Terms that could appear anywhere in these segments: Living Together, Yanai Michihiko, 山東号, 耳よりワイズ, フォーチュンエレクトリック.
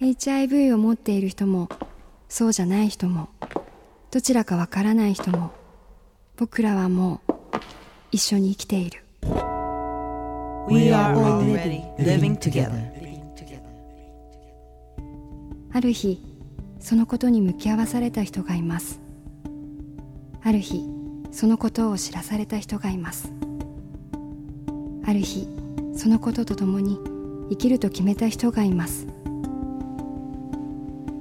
HIV を持っている人もそうじゃない人もどちらかわからない人も僕らはもう一緒に生きている。 We are already living together. ある日そのことに向き合わされた人がいます。ある日そのことを知らされた人がいます。ある日そのこととともに生きると決めた人がいます。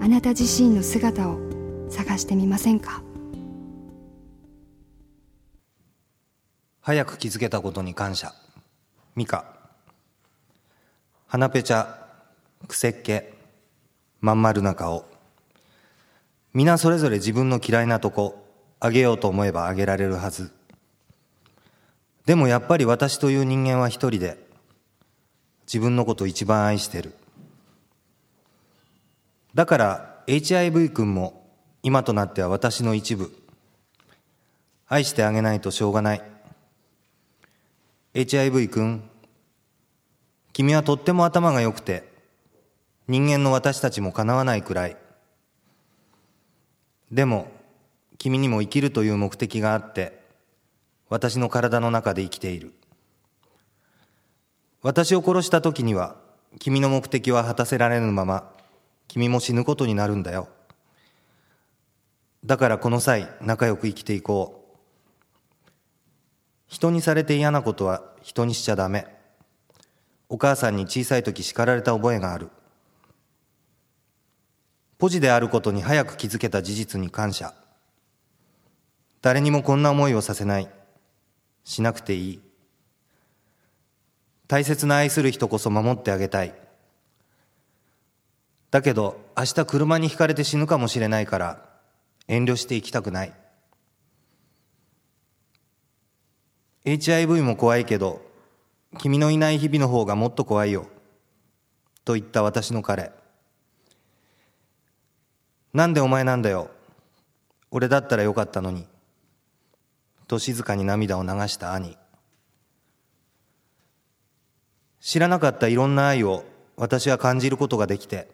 あなた自身の姿を探してみませんか。早く気づけたことに感謝。ミカ。鼻ぺちゃ、くせっけ、まん丸な顔。みなそれぞれ自分の嫌いなとこ、あげようと思えばあげられるはず。でもやっぱり私という人間は一人で、自分のこと一番愛してる。だから HIV 君も今となっては私の一部。愛してあげないとしょうがない。HIV 君、君はとっても頭が良くて、人間の私たちもかなわないくらい。でも君にも生きるという目的があって、私の体の中で生きている。私を殺した時には君の目的は果たせられぬまま君も死ぬことになるんだよ。だからこの際仲良く生きていこう。人にされて嫌なことは人にしちゃダメ。お母さんに小さい時叱られた覚えがある。ポジであることに早く気づけた事実に感謝。誰にもこんな思いをさせない。しなくていい。大切な愛する人こそ守ってあげたい。だけど明日車にひかれて死ぬかもしれないから遠慮していきたくない。HIV も怖いけど君のいない日々の方がもっと怖いよと言った私の彼。なんでお前なんだよ。俺だったらよかったのにと静かに涙を流した兄。知らなかったいろんな愛を私は感じることができて、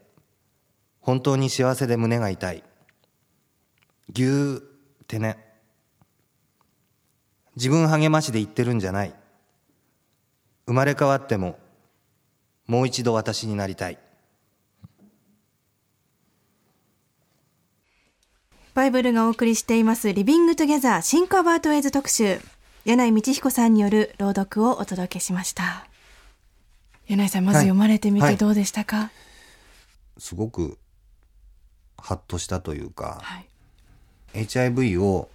本当に幸せで胸が痛い。ぎゅーってね。自分励ましで言ってるんじゃない。生まれ変わっても、もう一度私になりたい。バイブルがお送りしていますリビングトゥギャザーシンクアバウトウェイズ特集。柳井道彦さんによる朗読をお届けしました。柳井さん、まず読まれてみてどうでしたか？はいはい、すごくハッとしたというか、はい、HIV を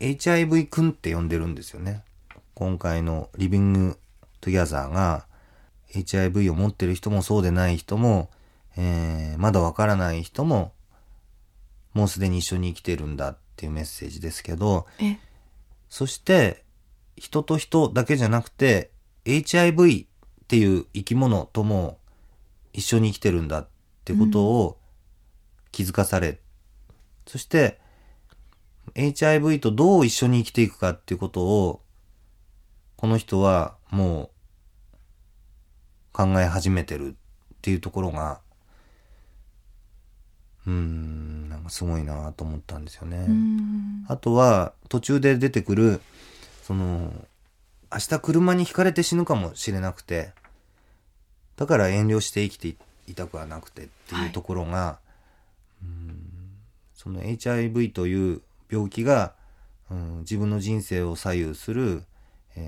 HIV 君って呼んでるんですよね。今回のリビングトゥギャザーが HIV を持ってる人もそうでない人も、まだわからない人ももうすでに一緒に生きてるんだっていうメッセージですけど、そして人と人だけじゃなくて HIV っていう生き物とも一緒に生きてるんだってことを気づかされ、そして HIV とどう一緒に生きていくかっていうことをこの人はもう考え始めてるっていうところがなんかすごいなと思ったんですよね。あとは途中で出てくるその明日車にひかれて死ぬかもしれなくて、だから遠慮して生きていたくはなくてっていうところが、はい、その HIV という病気が、自分の人生を左右する、最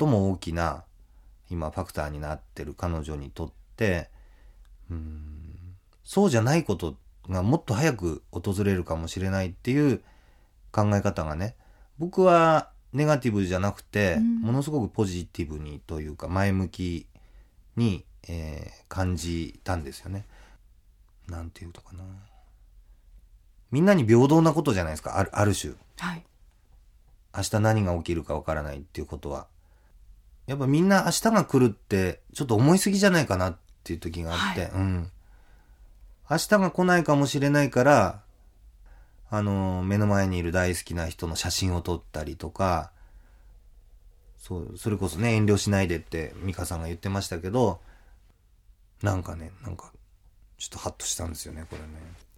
も大きな今ファクターになってる彼女にとって、そうじゃないことがもっと早く訪れるかもしれないっていう考え方がね、僕はネガティブじゃなくて、ものすごくポジティブにというか前向きに、感じたんですよね。なんていうとかな、みんなに平等なことじゃないですか、ある種、はい、明日何が起きるかわからないっていうことは、やっぱみんな明日が来るってちょっと思いすぎじゃないかなっていう時があって、はい、うん、明日が来ないかもしれないから、目の前にいる大好きな人の写真を撮ったりとか、それこそね、遠慮しないでって美香さんが言ってましたけど、なんかちょっとハッとしたんですよね、これね。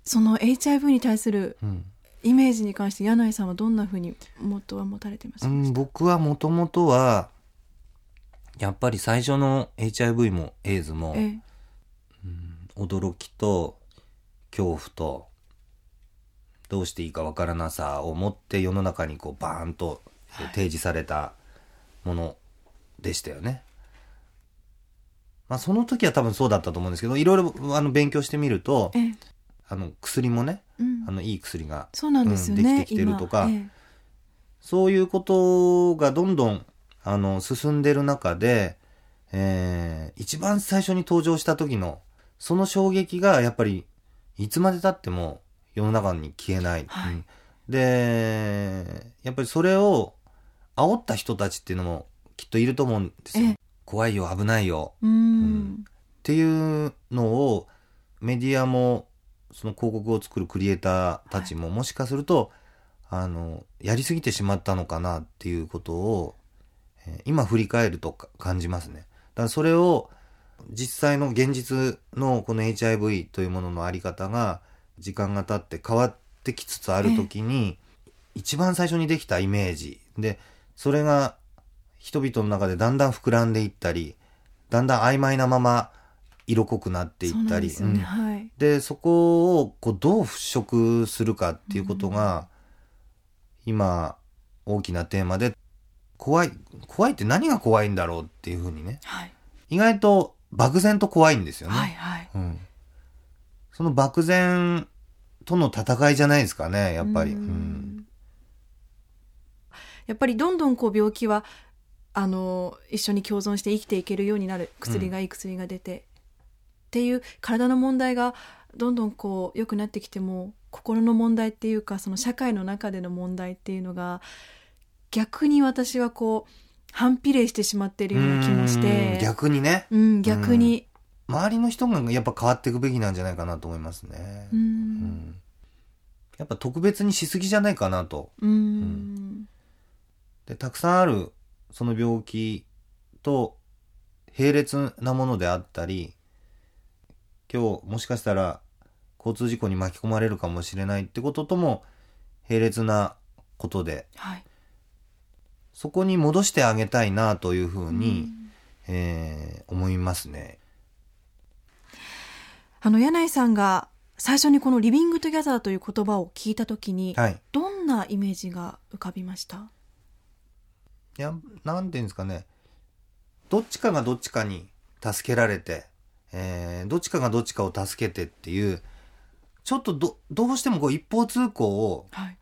その HIV に対するイメージに関して柳井さんはどんな風に元は持たれていますか？うん、僕はもともとはやっぱり最初の HIV も AIDS も、驚きと恐怖とどうしていいかわからなさを持って世の中にこうバーンと提示されたものでしたよね、はい。まあ、その時は多分そうだったと思うんですけど、いろいろ勉強してみると、薬もね、うん、いい薬がそうなんですよね、できてきてるとか、そういうことがどんどん進んでる中で、一番最初に登場した時のその衝撃がやっぱりいつまで経っても世の中に消えない、はい、うん、でやっぱりそれを煽った人たちっていうのもきっといると思うんですよ。怖いよ、危ないよ、うん、っていうのをメディアもその広告を作るクリエイターたちももしかすると、はい、やりすぎてしまったのかなっていうことを今振り返ると感じますね。だからそれを実際の現実のこの HIV というもののあり方が時間が経って変わってきつつある時に、一番最初にできたイメージで、それが人々の中でだんだん膨らんでいったり、だんだん曖昧なまま色濃くなっていったり、 そうなんですよね、はい。でそこをこうどう払拭するかっていうことが、今大きなテーマで、怖いって何が怖いんだろうっていうふうにね、はい、意外と漠然と怖いんですよね、はいはい、うん、その漠然との戦いじゃないですかね、やっぱり、うん、うん、やっぱりどんどんこう病気は一緒に共存して生きていけるようになる、薬がいい薬が出て、っていう体の問題がどんどんこう良くなってきても、心の問題っていうか、その社会の中での問題っていうのが逆に私はこう反比例してしまっているような気もして、逆にね、うん、逆に、うん、周りの人がやっぱ変わっていくべきなんじゃないかなと思いますね、うん、うん、やっぱ特別にしすぎじゃないかなと、うん、うん、でたくさんあるその病気と並列なものであったり、今日もしかしたら交通事故に巻き込まれるかもしれないってこととも並列なことで、はい、そこに戻してあげたいなというふうに、思いますね。柳井さんが最初にこのリビングトゥギャザーという言葉を聞いたときに、はい、どんなイメージが浮かびました？いや、なんていうんですかね、どっちかがどっちかに助けられて、どっちかがどっちかを助けてっていう、ちょっとどうしてもこう一方通行を、はい、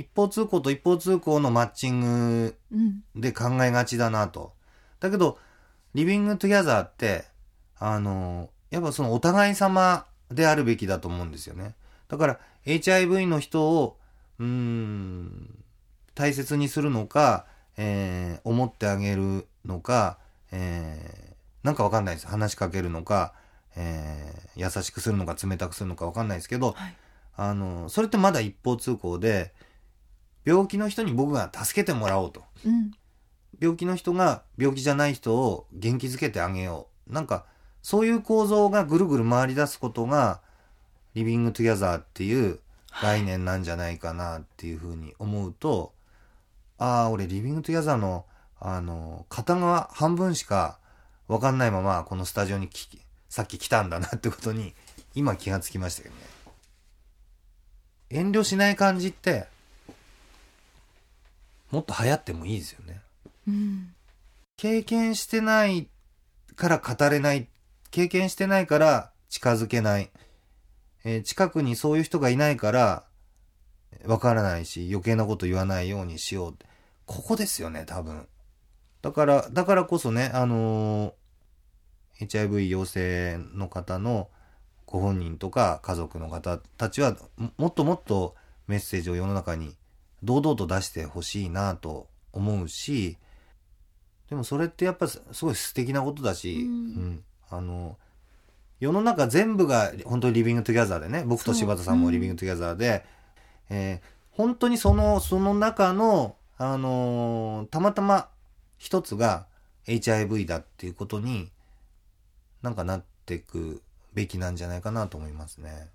一方通行と一方通行のマッチングで考えがちだなと、だけどリビングトゥギャザーってやっぱそのお互い様であるべきだと思うんですよね。だから HIV の人を大切にするのか、思ってあげるのか、なんかわかんないです、話しかけるのか、優しくするのか冷たくするのかわかんないですけど、はい、それってまだ一方通行で、病気の人に僕が助けてもらおうと、うん、病気の人が病気じゃない人を元気づけてあげよう、なんかそういう構造がぐるぐる回り出すことがリビングトゥギャザーっていう概念なんじゃないかなっていうふうに思うと、はい、ああ俺リビングトゥギャザーの片側半分しか分かんないままこのスタジオにさっき来たんだなってことに今気がつきましたけどね。遠慮しない感じってもっと流行ってもいいですよね、うん、経験してないから語れない、経験してないから近づけない、近くにそういう人がいないからわからないし、余計なこと言わないようにしよう、ここですよね多分。だからこそねHIV 陽性の方のご本人とか家族の方たちはもっともっとメッセージを世の中に堂々と出してほしいなと思うし、でもそれってやっぱすごい素敵なことだし、うんうん、世の中全部が本当にリビングトゥギャザーでね、僕と柴田さんもリビングトゥギャザーで、うん、本当にその中の、たまたま一つが HIV だっていうことになんかなっていくべきなんじゃないかなと思いますね。